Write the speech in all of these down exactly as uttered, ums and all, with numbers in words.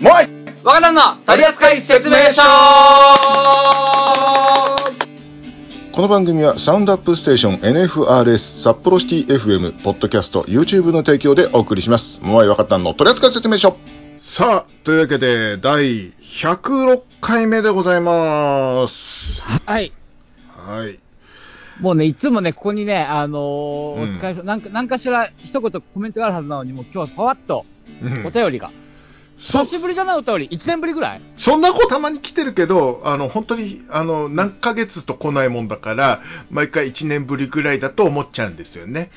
もういわからんの取扱説明書。この番組はサウンドアップステーション エヌエフアールエス 札幌シティ エフエム ポッドキャスト YouTube の提供でお送りします。もういわからんの取扱説明書。さあ、というわけで第ひゃくろっかいめでございます。はいはい、もうね、いつもね、ここにね、あのーうん、お疲れなんか何かしら一言コメントがあるはずなのに、もう今日はパワッとお便りが、うん、久しぶりじゃないお便り、いちねんぶりぐらい。そんな子たまに来てるけど、あの本当にあの何ヶ月と来ないもんだから、毎回いちねんぶりぐらいだと思っちゃうんですよね。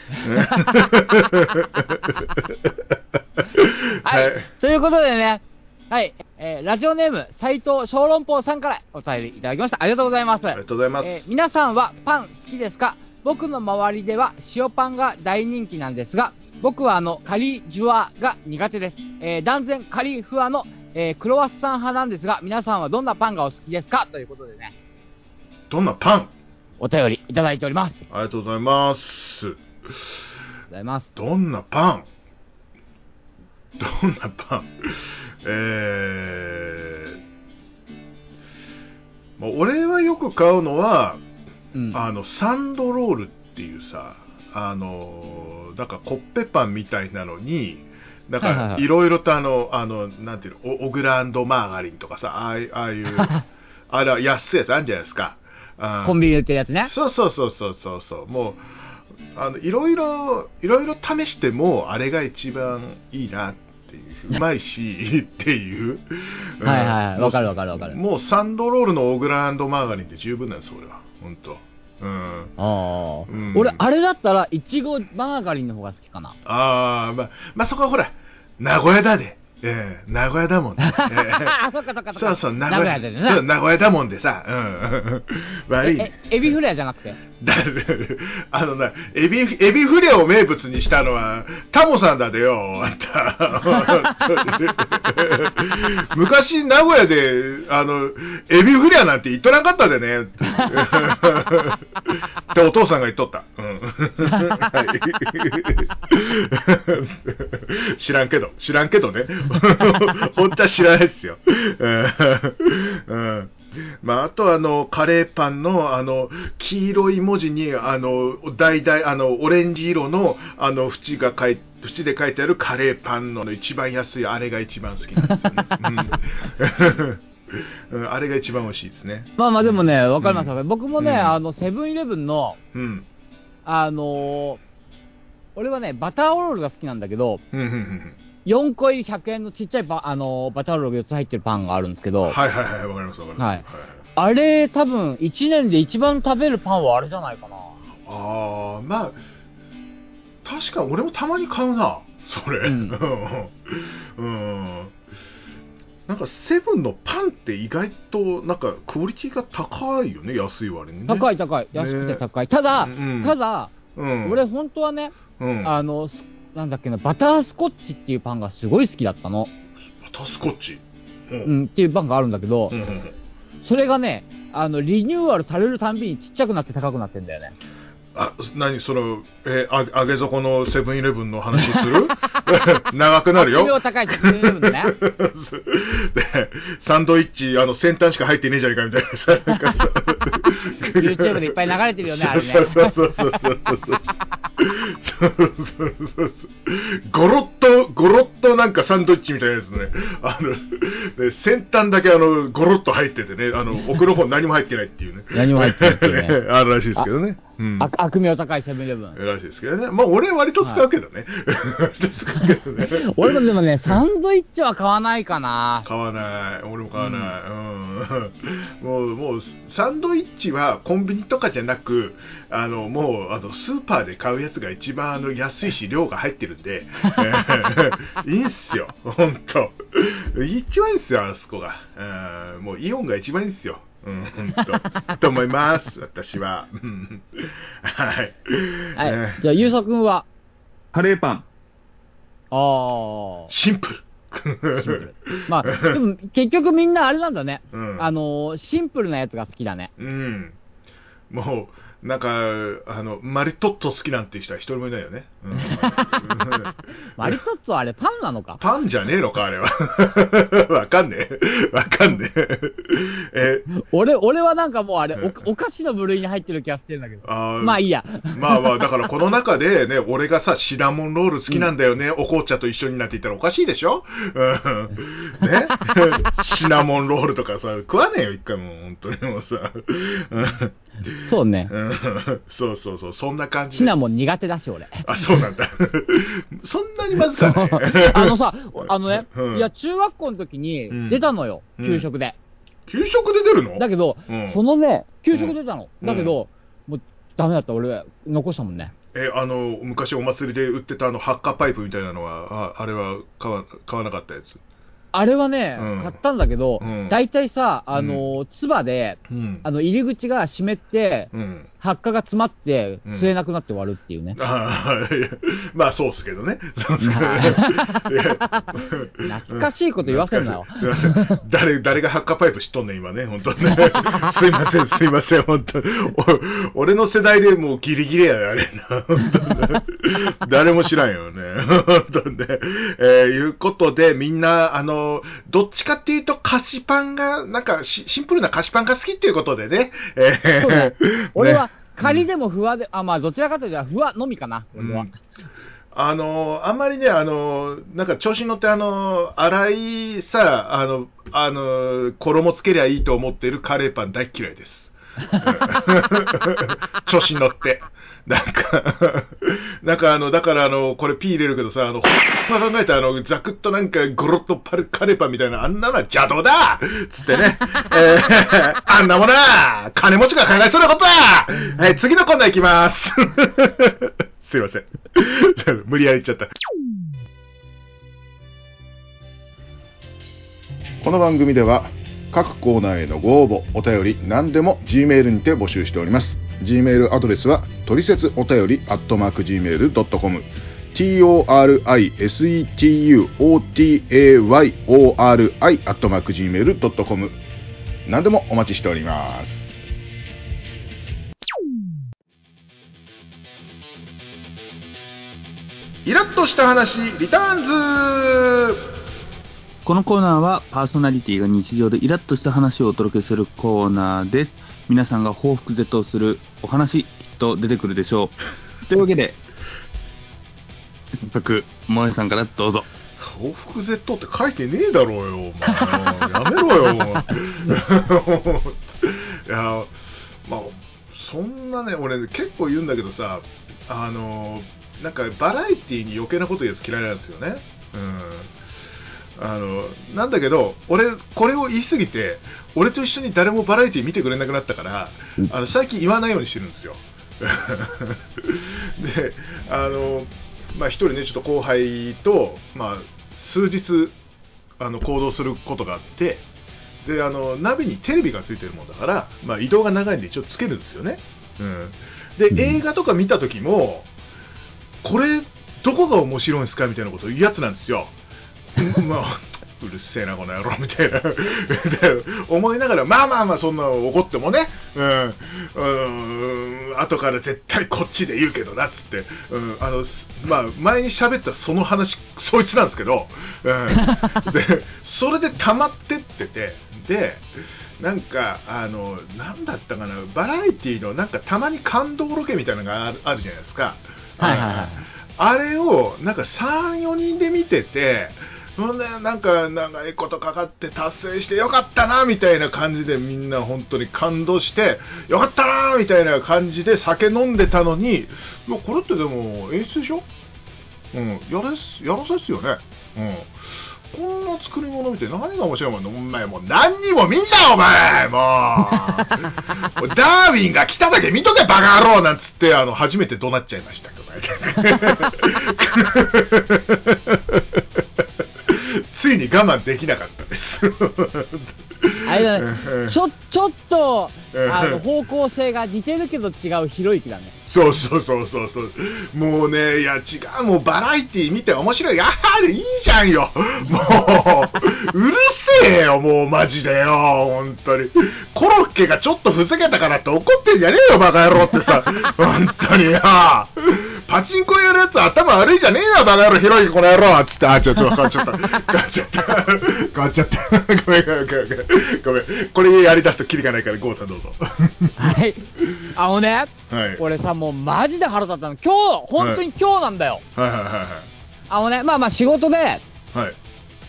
はい、はい、ということでね、はい、えー、ラジオネーム斉藤小籠包さんからお便りいただきました。ありがとうございます。ありがとうございます。えー、皆さんはパン好きですか？僕の周りでは塩パンが大人気なんですが、僕はあのカリジュワが苦手です。えー、断然カリフワの、えー、クロワッサン派なんですが、皆さんはどんなパンがお好きですか？ということでね、どんなパンお便りいただいております。ありがとうございます。ございます。どんなパンどんなパンえー、まあ、俺はよく買うのは、うん、あのサンドロールっていうさ、あのなんかコッペパンみたいなのに、なんかいろいろとあのあのなんていうの、オグランドマーガリンとかさ、ああいうあれは安いやつあるんじゃないですか、あコンビニで売ってるやつね。そうそうそうそうそうそう、もうあのいろいろいろいろ試してもあれが一番いいなって。うまいしっていうはいはい、わかるわかるわかる。もうサンドロールのオグランドマーガリンで十分なんです俺は本当。うん、あ、うん、俺あれだったらいちごマーガリンの方が好きかな。ああ、まあ、まあそこはほら名古屋だね、えー、名古屋だもんね、えー、そっかそっかそっか、そうそう名古屋でね、そう名古屋だもんでさ、うん悪い。ええエビフレアじゃなくてだあのな、エビエビフレアを名物にしたのはタモさんだでよ、あんた昔名古屋であのエビフレアなんて言っとなかったでねってお父さんが言っとった、うんはい、知らんけど知らんけどね本当は知らないですよ、うん、まああとあのカレーパンのあの黄色い文字にあのだいだいあのオレンジ色のあの縁が書い縁で書いてあるカレーパンの一番安いあれが一番好きなんですよね、うんうん、あれが一番美味しいですね。まあまあでもね、わかります、うん、僕もね、うん、あのセブンイレブンの、うん、あの俺はねバターオロールが好きなんだけど、うんうんうん、よんこ入りひゃくえんのちっちゃい バ, あのバターロールがよっつ入ってるパンがあるんですけど、はいはいはい、わかりますわかります、はいはい、あれ多分いちねんで一番食べるパンはあれじゃないかな。ああ、まあ確か俺もたまに買うなそれ、うん、うん、なんかセブンのパンって意外となんかクオリティが高いよね、安い割に、ね、高い高い、安くて高い、ね、ただ、うん、ただ、うん、俺本当はね、うん、あのなんだっけな、バタースコッチっていうパンがすごい好きだったの。バタースコッチ、うんうん、っていうパンがあるんだけど、うんうんうん、それがねあのリニューアルされるたんびにちっちゃくなって高くなってんだよね。あ、何その、えー、あ、上げ底のセブンイレブンの話する長くなるよ。寿命高いセブンイレブンでねでサンドイッチあの先端しか入ってねえじゃねえかみたいなさYouTube でいっぱい流れてるよねあれね。そうそうそうそうゴロッとゴロッとなんかサンドイッチみたいなやつのね、あのね先端だけあのゴロッと入っててね、あの奥の方何も入ってないっていうね何も入ってないっていうねあるらしいですけどね。うん、悪名高いセブンイレブンらしいですけどね。まあ俺割と使うけどね、はい、俺もでもねサンドイッチは買わないかな。買わない、俺も買わない、うんうん、もうもうサンドイッチはコンビニとかじゃなく、あのもうあのスーパーで買うやつが一番あの安いし量が入ってるんでいいんすよ本当一番いいんすよあそこが、うん、もうイオンが一番いいんすよ、うん、と, と思います私ははい、はいえー、じゃあゆうさくんはカレーパン。あ、シンプルシンプル、まあでも結局みんなあれなんだね、うん、あのシンプルなやつが好きだね。うん、もなんかあのマリトッツォ好きなんて人は一人もいないよね、うん、マリトッツォあれパンなのか、パンじゃねえのかあれはわかんねえわかんねええ俺俺はなんかもうあれ お, お菓子の部類に入ってる気がしてるんだけど、あまあいいやまあまあだからこの中でね俺がさシナモンロール好きなんだよね、うん、お紅茶と一緒になっていたらおかしいでしょ、うん、ねシナモンロールとかさ食わねえよ一回も本当にもうさそうね、うん、そうそうそう、そんな感じ。シナモン苦手だし俺。あ、そうなんだ。そんなにまずかね。あのさ、あのね、うん、いや中学校の時に出たのよ、うん、給食で。給食で出るの？だけど、うん、そのね給食出たの、うん、だけど、うん、もうダメだった俺残したもんね。えあの昔お祭りで売ってたあのハッカパイプみたいなのは あ, あれは買わ買わなかったやつ。あれはね、うん、買ったんだけど、うん、大体さ、あのー、つばで、うん、あの入り口が湿って、うん、発火が詰まって、うん、吸えなくなって終わるっていうね。あまあそうっすけどね。そうっすけどね懐かしいこと言わせんなよ。すいません。誰、誰が発火パイプ知っとんねん今ね、本当にね。すいません、すいません、本当に。俺の世代でもうギリギリやね、あれな。本当にね、誰も知らんよね。本当にね。えー、いうことで、みんな、あの、どっちかっていうと菓子パンがなんかシンプルな菓子パンが好きっていうことでね、えーね俺は仮でもふわで、うん、あまあどちらかというとふわのみかな、うん、俺はあのあんまりねあのなんか調子に乗ってあの粗いさあのあの衣つけりゃいいと思ってるカレーパン大嫌いです調子に乗ってなんかなんかあのだからあのこれピー入れるけどさあのほんま考えたあのザクッとなんかゴロッとパルカレーパンみたいなあんなのは邪道だつってね、えー、あんなものは金持ちが考えそうなことだ、はい、次のコーナー行きますすいません無理やり言っちゃった。この番組では各コーナーへのご応募お便り何でも G メールにて募集しております。Gmail アドレスはトリセツお便り アットマークジーメールドットコム トリセツおたより アットマークジーメールドットコム 何でもお待ちしております。イラッとした話リターンズ。このコーナーはパーソナリティが日常でイラッとした話をお届けするコーナーです。皆さんが報復絶倒するお話と出てくるでしょう。というわけで早速萌さんからどうぞ。報復絶倒って書いてねえだろうよお前やめろよいや、まあ、そんなね俺結構言うんだけどさあのなんかバラエティに余計なこと言うやつ嫌いなんですよね、うんあのなんだけど俺これを言いすぎて俺と一緒に誰もバラエティ見てくれなくなったからあの最近言わないようにしてるんですよであの、まあ、一人ねちょっと後輩と、まあ、数日あの行動することがあってであのナビにテレビがついてるもんだから、まあ、移動が長いんで一応つけるんですよね、うん、で映画とか見た時もこれどこが面白いんですかみたいなことを言うやつなんですよまあ、うるせえなこの野郎みたいな思いながらまあまあまあそんな怒ってもね、うん、うん後から絶対こっちで言うけどなっつって、うんあのまあ、前に喋ったその話そいつなんですけど、うん、でそれで溜まってっててでなんかあのなんだったかなバラエティのなんかたまに感動ロケみたいなのがある、あるじゃないですか、はいはいはい、あれをなんか さん,よ 人で見ててそんななんか長いことかかって達成してよかったなみたいな感じでみんな本当に感動してよかったなみたいな感じで酒飲んでたのにこれってでも演出でしょ、うん、やらせっすよね、うん、こんな作り物見て何が面白いもんねお前もう何にも見んなお前もうダーウィンが来ただけ見とけバカ野郎なんつってあの初めて怒鳴っちゃいましたけどついに我慢できなかったですあれだちょ、ちょっとあの方向性が似てるけど違うひろゆきだねそうそうそうそうそうもうねいや違うもうバラエティ見て面白いやはりいいじゃんよもううるせえよよ、もうマジでよ、本当にコロッケがちょっとふざけたからって怒ってんじゃねえよバカ野郎ってさ本当によ、パチンコやるやつ頭悪いじゃねえよバカ野郎、広いこの野郎つって、あ、ちょっと変わっちゃった変わっちゃった変わっちゃったごめんごめんごめんごめん、これやりだすとキリがないからゴーさんどうぞはい、あのね、はい、俺さもうマジで腹立ったの今日、本当に今日なんだよ、はい、はいはいはい、はい、あのね、まあまあ仕事で、はい、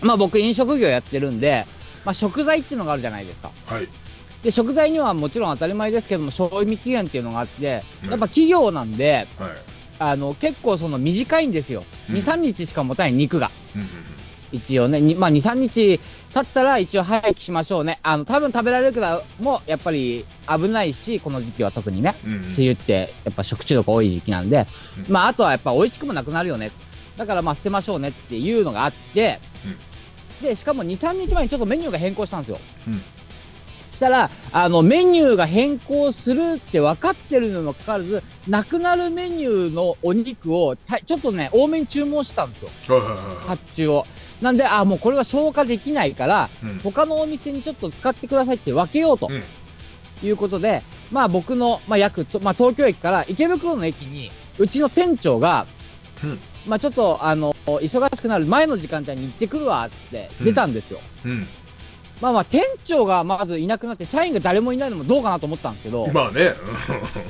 まあ僕飲食業やってるんで、まあ、食材っていうのがあるじゃないですか、はい、で食材にはもちろん当たり前ですけども賞味期限っていうのがあって、やっぱ企業なんで、うん、あの結構その短いんですよ、うん、にさんにちしか持たない肉が、うんうんうん、一応ね、まあ、にさんにち経ったら一応廃棄しましょうね、あの多分食べられるけどもやっぱり危ないし、この時期は特にね、うんうん、梅雨ってやっぱ食中毒多い時期なんで、うん、まああとはやっぱ美味しくもなくなるよね、だからまあ捨てましょうねっていうのがあって、うん、でしかも にさんにち前にちょっとメニューが変更したんですよ、うん、したらあのメニューが変更するって分かってるのにもかかわらずなくなるメニューのお肉をちょっとね多めに注文したんですよ、発注を、なんであもうこれは消化できないから、うん、他のお店にちょっと使ってくださいって分けようと、うん、いうことで、まあ、僕の、まあ約まあ、東京駅から池袋の駅にうちの店長が、うん、まあ、ちょっとあの忙しくなる前の時間帯に行ってくるわって出たんですよ、うんうん、まあ、まあ店長がまずいなくなって社員が誰もいないのもどうかなと思ったんですけど、まあね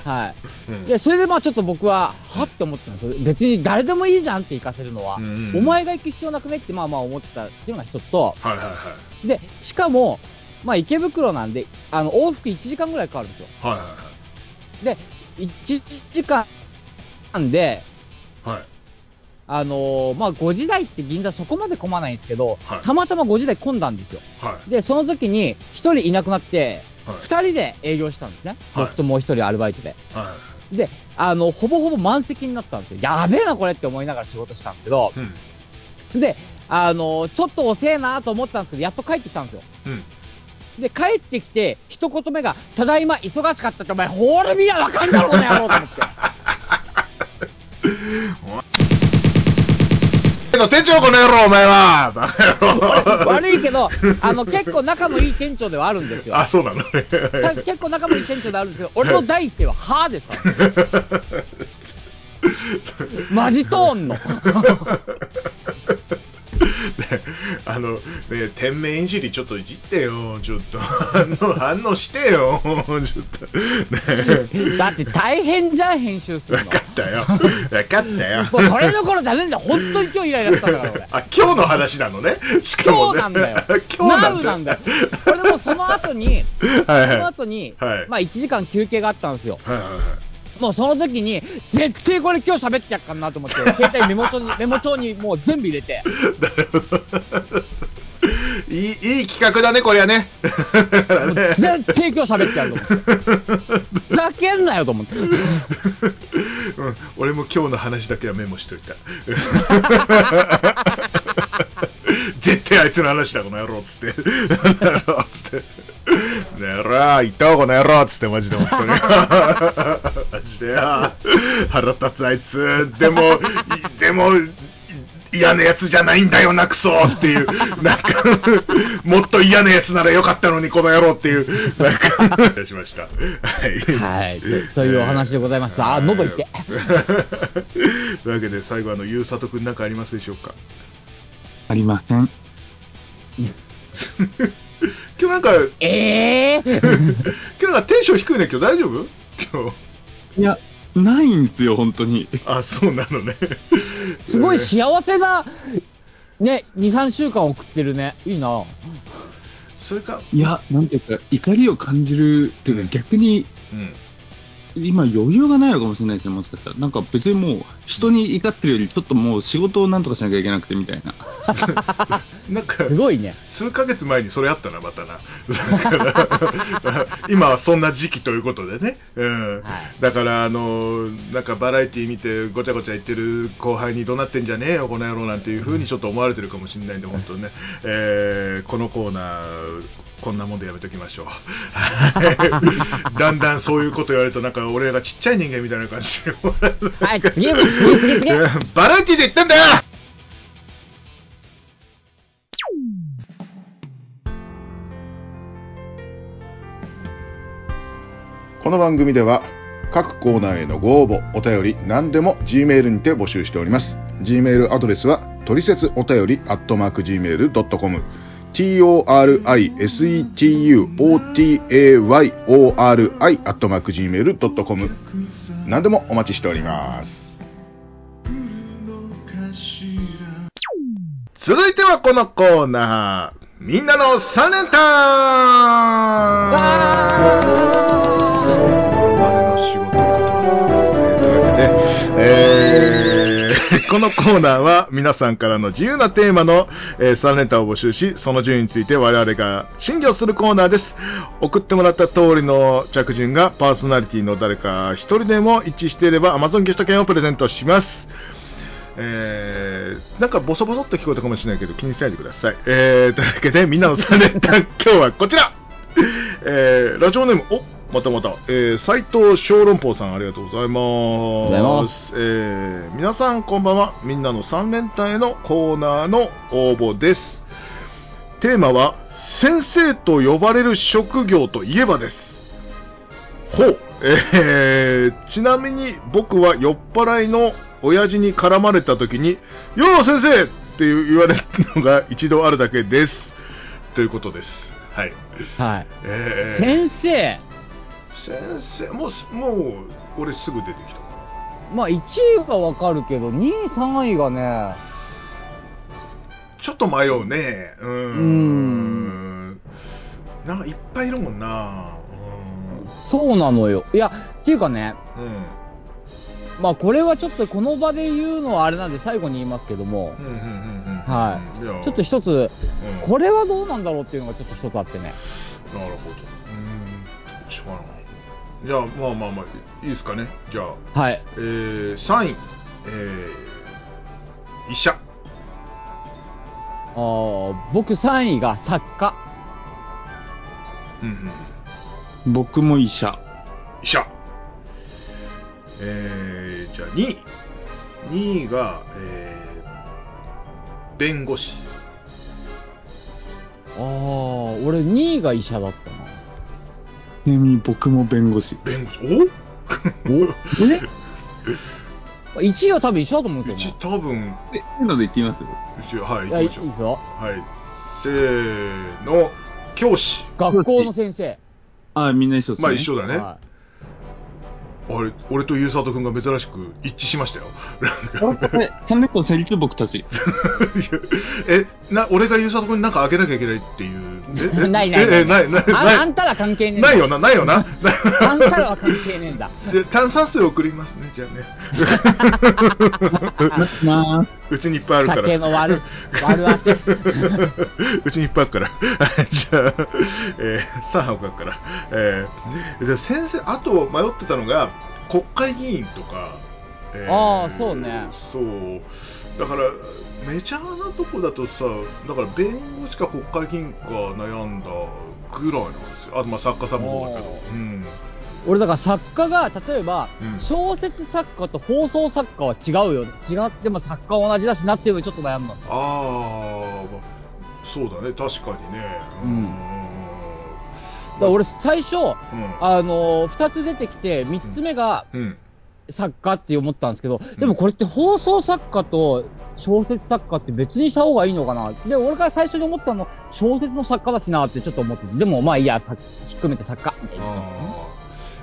はい、うん、でそれでまあちょっと僕ははって思ってたんですよ、別に誰でもいいじゃんって行かせるのは、うんうん、お前が行く必要なくねってまあまあ思ってたっていうのが一つと、はいはいはい、でしかも、まあ、池袋なんであの往復いちじかんぐらいかかるんですよ、はいはいはい、でいちじかんなんで、はい、あのーまあ、ごじ台って銀座そこまで混まないんですけど、はい、たまたまごじ台混んだんですよ、はい、でその時にひとりいなくなって、はい、ふたりで営業したんですね、はい、僕ともうひとりアルバイトで、はい、であのほぼほぼ満席になったんですよ、やべえなこれって思いながら仕事したんですけど、うん、で、あのー、ちょっと遅えなと思ったんですけどやっと帰ってきたんですよ、うん、で帰ってきて一言目がただいま忙しかったって、お前ホールビアわかんだろこの野郎と思って店長この野郎お前は悪いけどあの結構仲のいい店長ではあるんですよ、あそうなの結構仲のいい店長ではあるんですけど俺の第一声ははぁですからマジとんのあの、ね、店名いじりちょっといじってよ、ちょっと反応してよ、ちょっと、ね、だって大変じゃん編集するの、分かったよ分かったよ、もうそれどころじゃねえんだ、本当に今日イライラしたんだから俺、あ今日の話なのね、しかもね今日なんだよ今日なんだよ、これでもその後にはい、はい、その後に、はい、まあ、いちじかん休憩があったんですよ、はいはいはい、もうその時に絶対これ今日喋ってやっかんなと思って携帯メモ帳にメモ帳にもう全部入れていい、いい企画だねこれはね絶対今日喋ってやると思ってふざけんなよと思って、うん、俺も今日の話だけはメモしといた絶対あいつの話だこの野郎っつってなんだろうつってねえらいったこの野郎っつってマジで本当にマジで腹立つあいつ、でもでも嫌なやつじゃないんだよなクソっていうなんかもっと嫌なやつならよかったのにこの野郎っていうなんかいたしました、はい、はい、というお話でございます。あ、喉いってというわけで最後あのゆうさとくんなんかありますでしょうか。ありません今日なんかえー今日なんかテンション低いね、今日大丈夫？今日いやないんですよ本当に。あ、そうなのねすごい幸せなね に,さん 週間送ってるね、いいな。それかいやなんていうか怒りを感じるっていうか逆に、うん、今余裕がないのかもしれないですね、もしかしたらなんか別にもう人に怒ってるよりちょっともう仕事をなんとかしなきゃいけなくてみたいななんかすごいね、数ヶ月前にそれあったなまたな今はそんな時期ということでね、うんはい、だからあのなんかバラエティ見てごちゃごちゃ言ってる後輩に怒鳴ってんじゃねえよこの野郎なんていう風にちょっと思われてるかもしれないんで本当にね、えー、このコーナーこんなもんでやめときましょうだんだんそういうこと言われるとなんか俺がちっちゃい人間みたいな感じではい次バラエティで言ったんだよ。この番組では各コーナーへのご応募、お便り何でも G メールにて募集しております。 G メールアドレスはトリセツお便り アットマークジーメールドットコム、 トリセツおたより アットマークジーメールドットコム、 何でもお待ちしております。続いてはこのコーナー、みんなのさん連単。えー、このコーナーは皆さんからの自由なテーマの、えー、さん連単を募集し、その順位について我々が審議をするコーナーです。送ってもらった通りの着順がパーソナリティの誰か一人でも一致していれば Amazon ギフト券をプレゼントします。えー、なんかボソボソっと聞こえたかもしれないけど気にしないでください。えー、というわけでみんなのさん連単今日はこちら、えー、ラジオネームおまたまた、えー、斉藤小籠包さん、ありがとうございます。えー、皆さんこんばんは。みんなのさん連単へのコーナーの応募です。テーマは先生と呼ばれる職業といえばです。ほう、えー、ちなみに僕は酔っ払いの親父に絡まれた時によう先生って言われるのが一度あるだけですということです。はい、はい、えー、先生先生もう、もう俺すぐ出てきた。まあいちいがわかるけどにいさんいがねちょっと迷うね。うーん、うーん、なんかいっぱいいるもんな。うん、そうなのよ。いやっていうかね、うん、まあこれはちょっとこの場で言うのはあれなんで最後に言いますけども、はい、ちょっと一つ、うん、これはどうなんだろうっていうのがちょっと一つあってね。なるほど。うん、しょうがない。じゃあまあまあまあいいですかね。じゃあ、はい、えー、さんい、えー、医者。ああ、僕さんいが作家。うんうん。僕も医者。医者。えー、じゃあにい、にいが、えー、弁護士。ああ、俺にいが医者だったな。ちなみに僕も弁護士。弁護士。おお。え？いちいは多分一緒だと思うんですよね。いちい多分。え、せーので言ってみます。いちいは、はい、行きましょう。いいですよ。はい。せーの、教師。学校の先生。ああ、みんな一緒ですね。まあ一緒だね。はい、あれ、俺とゆうさとくんが珍しく一致しましたよ。三連単成立、僕たち。え、な、俺がゆうさとくんに何かあげなきゃいけないっていう。えないないない。え、ないない。あんたら関係ねえんだ。ないよな、ないよな。あんたらは関係ねえんだ。炭酸水送りますね、じゃあね。うちにいっぱいあるから。酒の割る。割るあて。うちにいっぱいあるから。じゃあ、えー、さん箱から。えー、じゃあ先生、あと迷ってたのが、国会議員とか、えー、ああそうね。そうだからメジャーなとこだとさ、だから弁護士か国会議員か悩んだぐらいなんですよ。あとまあ作家さんもそうだけど、うん、俺だから作家が例えば、うん、小説作家と放送作家は違うよ、違っても作家は同じだしなっていうのにちょっと悩んだ。ああそうだね、確かにね。うん、うん、だ俺最初、うん、あのー、ふたつ出てきてみっつめが作家って思ったんですけど、でもこれって放送作家と小説作家って別にした方がいいのかな。で俺から最初に思ったの小説の作家だしなってちょっと思って、でもまあいいや、ひっくめて作家みたいな。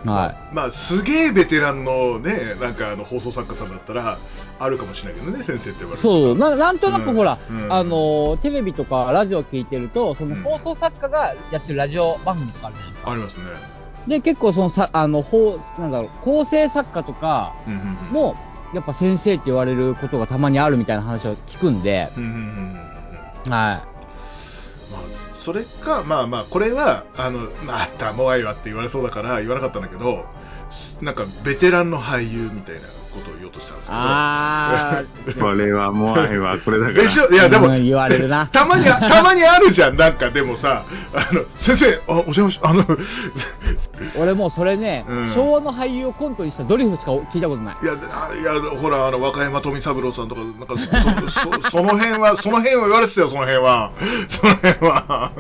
はい、まあすげえベテランのね、なんかあの放送作家さんだったらあるかもしれないけどね、先生って言われる。そう な, なんとなくほら、うんうん、あのテレビとかラジオ聞いてるとその放送作家がやってるラジオ番組とかあるじゃないですか。ありますね。で結構そのさ、あのほうなんだろう、構成作家とかもやっぱ先生って言われることがたまにあるみたいな話を聞くんで、うんうんうん、はい。まあそれか、まあまあこれはあのまたもあいわって言われそうだから言わなかったんだけど、なんかベテランの俳優みたいなことを言おうとしたんですけど、あそれはもうあれはこれだからでしょ。いやでも、うん、言われるなたまにたまにあるじゃん、なんかでもさ、あの先生あお邪魔しあの俺もうそれね、うん、昭和の俳優をコントにしたドリフしか聞いたことない。いやいやほらあの若山富三郎さんとかなんか そ, そ, その辺はその辺は言われてたよ、その辺はその辺は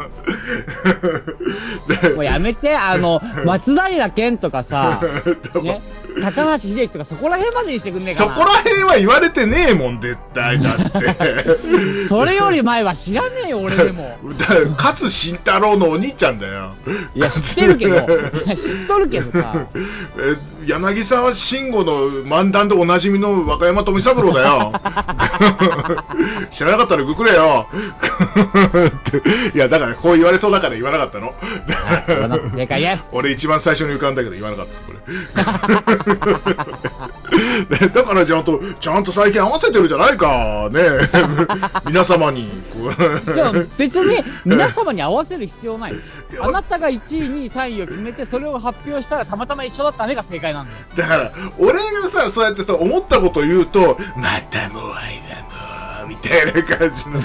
もうやめて、あの松平健とかさね、高橋秀樹とかそこら辺までにしてくんねえかな。そこら辺は言われてねえもん絶対だってそれより前は知らねえよ俺でもだから勝慎太郎のお兄ちゃんだよ。いや知ってるけど知っとるけどさえ柳沢慎吾の漫談でおなじみの若山富三郎だよ知らなかったらググれよいやだからこう言われそうだから言わなかったの正解です。俺一番最初に浮かんだけど言わなかったこれだからちゃんとちゃんと最近合わせてるじゃないかね皆様にでも別に皆様に合わせる必要ない。あなたがいちいにいさんいを決めてそれを発表したらたまたま一緒だったねが正解なんだよ。だから俺がさそうやってさ思ったことを言うとまたもうあいだもみたいな感じの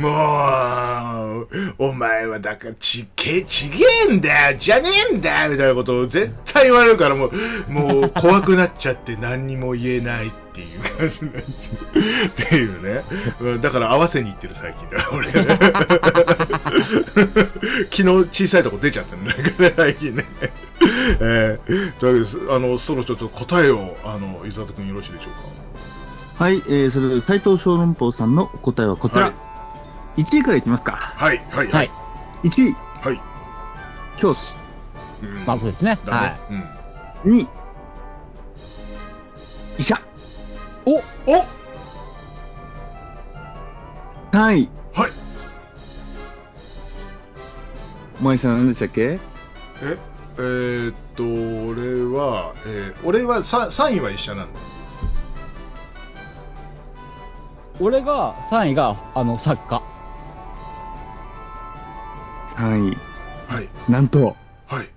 もうお前はだからちげちげえんだよじゃねえんだよみたいなことを絶対言われるからもうもう怖くなっちゃって何にも言えないっていう感じなんですっていうね。だから合わせに行ってる最近だ俺ね昨日小さいとこ出ちゃったんだけど最近ねえー、というわけです。あのそろそろちょっと答えをあの伊沢君よろしいでしょうか。はい、えー、それ斉藤小籠包さんの答えはこちら、はい、いちいからいきますか。はいはいはい、いちい、はい、教師、うん、まあそうですね、はい、うん、にい医者、おおさんい、はい、お前さん何でしたっけ。ええー、っと俺は、えー、俺は さん, さんいは医者なんだ。俺がさんいがあの作家。さんい、はい、なんと、はい、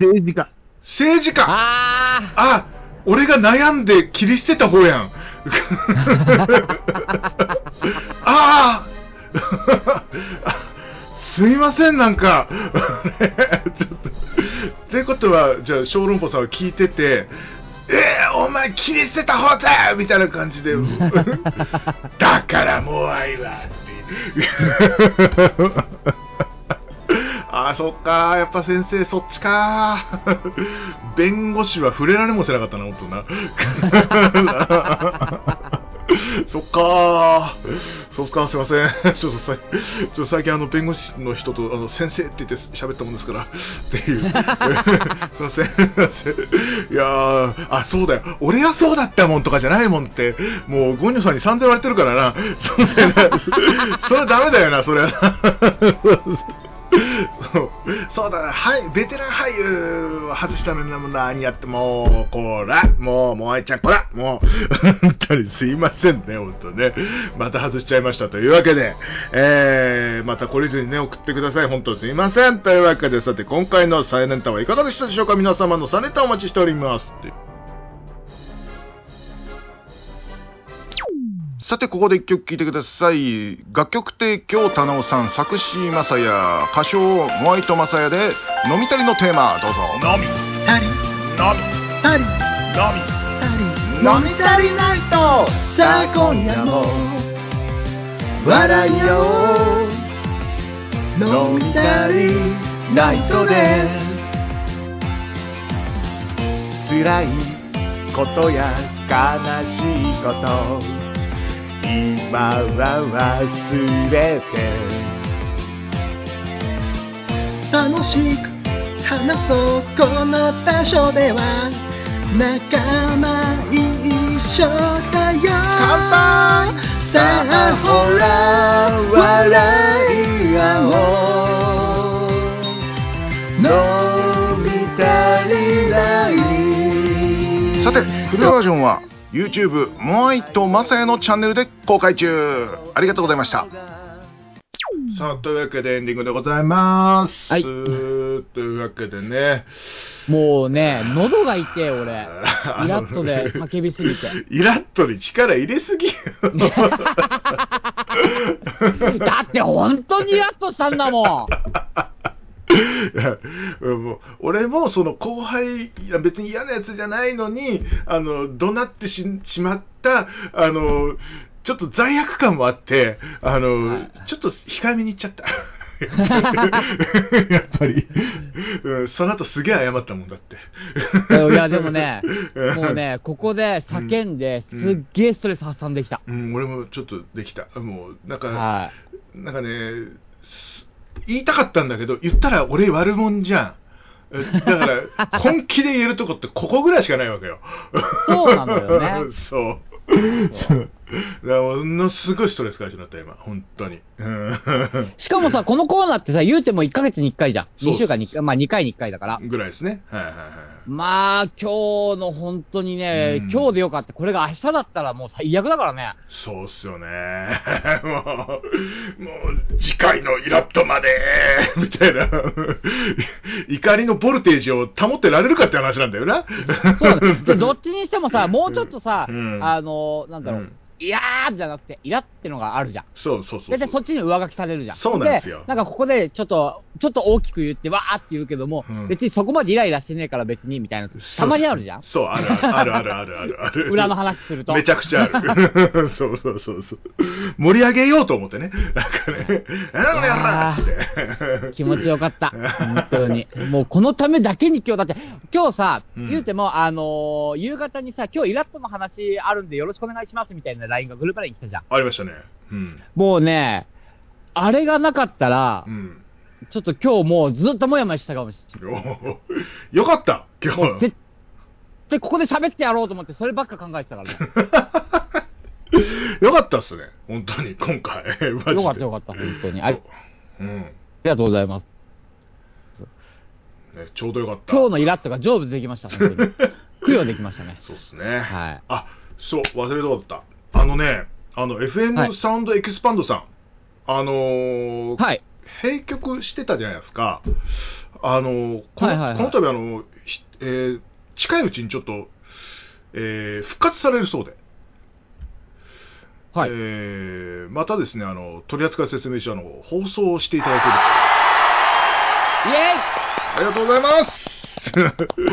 政治家。政治家。ああ、俺が悩んで切り捨てた方やん。ああ。すいませんなんかちょっと。ってことはじゃあ小籠包さんは聞いてて。えー、お前切り捨てた方だみたいな感じでだからもう愛はってあそっかやっぱ先生そっちか弁護士は触れられもせなかったな本当なそっかーそっかーすいませんちょっとさちょっと最近あの弁護士の人とあの先生って言って喋ったもんですからっていうすいませんいやーあそうだよ俺はそうだったもんとかじゃないもんってもうゴニョさんに散々言われてるからなそれはダメだよなそれはなそう, そうだな、はい、ベテラン俳優を外したのに何やってもうこらもうもうあいちゃんこらもう本当にすいませんね本当ねまた外しちゃいましたというわけで、えー、また懲りずにね送ってください本当すいませんというわけでさて今回のサイレンタはいかがでしたでしょうか。皆様のサイレンタお待ちしておりますさてここで一曲聴いてください。楽曲提供田直さん、作詞まさや、歌唱モアイトまさやで飲みたりのテーマどうぞ。飲みたり飲みたり飲みたり飲みたりナイトさあ今夜も笑いよ飲みたりナイトです。辛いことや悲しいこと今は忘れて楽しく話そうこの場所では仲間一緒だよ乾杯さあほら笑い合おう飲み足りないさてフルバージョンはYouTube モアイとマサヤのチャンネルで公開中。ありがとうございました。さあというわけでエンディングでございます。はい。るというわけでね。もうね、喉が痛え俺。イラッとで叫びすぎて。イラッとに力入れすぎよ。だって本当にイラッとしたんだもん。もう俺もその後輩、別に嫌なやつじゃないのに、あの怒鳴ってし、しまったあのちょっと罪悪感もあって、あの、はい、ちょっと控えめに言っちゃった。やっぱり、うん、その後すげえ謝ったもんだって。いやでもね、もうねここで叫んで、うん、すっげえストレス発散できた、うんうん。俺もちょっとできた。もうなんか、はい、なんかね言いたかったんだけど言ったら俺悪者じゃん。だから本気で言えるとこってここぐらいしかないわけよ。そうなんだよね。そう。ものすごいストレス解消になった今本当に、うん、しかもさこのコーナーってさ言うてもいっかげつにいっかいじゃん、にしゅうかんにいっかい、まあ、にかいにいっかいだからぐらいですね、はいはいはい、まあ今日の本当にね、うん、今日でよかった。これが明日だったらもう最悪だからね。そうっすよね。もう、もう次回のイラッとまでみたいな怒りのボルテージを保ってられるかって話なんだよな。そうだね。どっちにしてもさもうちょっとさ、うん、あのなんだろう、うんいやーじゃなくてイラってのがあるじゃん。そうそうそうそう。でそっちに上書きされるじゃん。そうなんですよ。でなんかここでちょっとちょっと大きく言ってわーって言うけども、うん、別にそこまでイライラしてねえから別にみたいなたまにあるじゃん。そうあるあるあるあるあるある。裏の話するとめちゃくちゃある。そうそうそうそう。盛り上げようと思ってね。なんかね。ああ気持ちよかった。本当にもうこのためだけに今日だって今日さ、うん、言うてもあのー、夕方にさ今日イラッとの話あるんでよろしくお願いしますみたいな。ライン がグループライン来たじゃん。ありましたね、うん、もうねあれがなかったら、うん、ちょっと今日もうずっともやもやしたかもしれない。よかった今日絶対ここで喋ってやろうと思ってそればっか考えてたから、ね、よかったっすね本当に今回マジでよかったよかった本当に あ,、うん、ありがとうございます、ね、ちょうどよかった。今日のイラッとが成仏できました本当に。供養できましたね。そうっすね、はい、あそう忘れとったあのね、あの エフエム サウンドエキスパンドさん、はい、あのーはい、閉局してたじゃないですか。あのー、この、はいはいはい、この度あの、えー、近いうちにちょっと、えー、復活されるそうで、はい、えー、またですねあの取扱説明書あの放送をしていただける。イエーイ。ありがとうございます。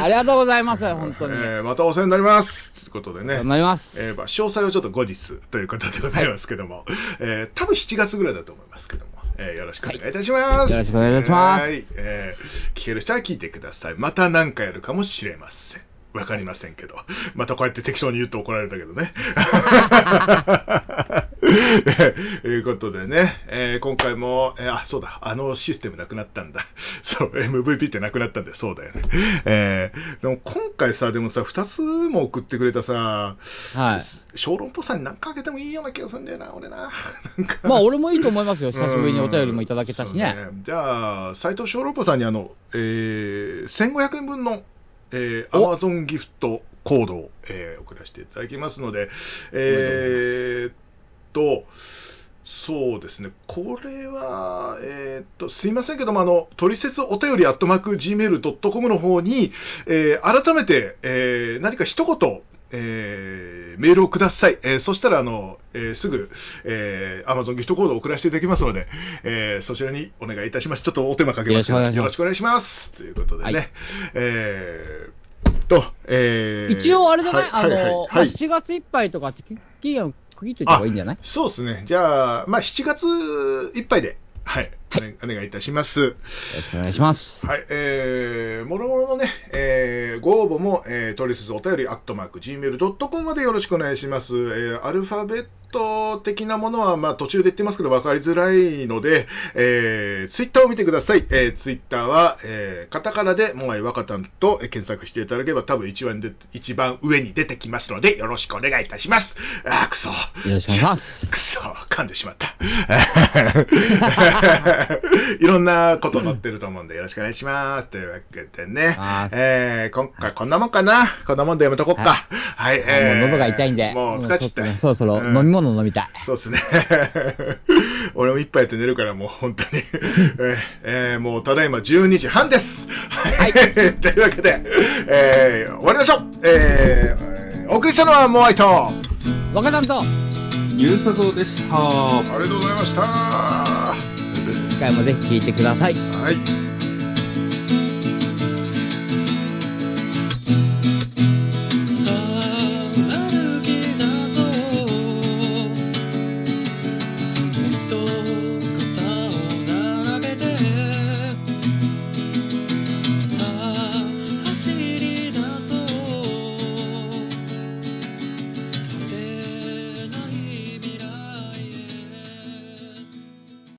ありがとうございます本当に、えー。またお世話になります。ということでね、えー、詳細はちょっと後日ということでございますけども、はい、えー、多分しちがつぐらいだと思いますけども、えー、よろしくお願いいたします、はい、よろしくお願いいたします、えーえー、聞ける人は聞いてください。また何かやるかもしれません。わかりませんけど、またこうやって適当に言うと怒られたけどね。ということでね、えー、今回も、えー、あ、そうだ、あのシステムなくなったんだ。そう、エムブイピー ってなくなったんで、そうだよね。えー、でも今回さ、でもさ、ふたつも送ってくれたさ、はい、小籠包さんに何かあげてもいいような気がするんだよな、俺な。なんかまあ、俺もいいと思いますよ。久しぶりにお便りもいただけたしね。ねじゃあ、斉藤小籠包さんにあの、えー、せんごひゃくえんぶんのえー、Amazon ギフトコードを、えー、送らせていただきますので、えー、っとそうですね、これは、えー、っとすいませんけどもあの取説お便りアットマーク ジーメールドットコム の方に、えー、改めて、えー、何か一言、えー、メールをください、えー、そしたらあの、えー、すぐ、えー、Amazon ギフトコードを送らせていただきますので、えー、そちらにお願いいたします。ちょっとお手間かけますけどよろしくお願いしますということでね、はい、えー、と、えー、一応あれじゃない、はいはいはい、あの、はい、しちがついっぱいとかって期限を区切っといた方がいいんじゃない。そうですね。じゃあ、まあ、しちがついっぱいではい、はい、お願いいたします。よろしくお願いします。はい、えー、もろもろのね、えー、ご応募も、えー、取説お便りアットマーク ジーメールドットコム までよろしくお願いします。えー、アルファベット的なものはまあ途中で言ってますけど分かりづらいので、えー、ツイッターを見てください。えー、ツイッターは、えー、カタカナでモアイワカタンと検索していただければ多分一番で一番上に出てきますのでよろしくお願いいたします。あー、くそ。よろしくお願いします。くそ、噛んでしまった。いろんなこと載ってると思うんでよろしくお願いしますというわけでね、えー、今回こんなもんかな、こんなもんでやめとこっか。はい、はい、えー、もう喉が痛いんでもう疲れちゃって、ね、そろそろ飲み物もの飲みたい。そうですね。俺も一杯やって寝るからもう本当に、えー、もうただいまじゅうにじはんです。はい。というわけで、えー、終わりましょう。えー、お送りしたのはモアイとわかなんとゆうさとでした。ありがとうございました。次回もぜひ聞いてください。はい。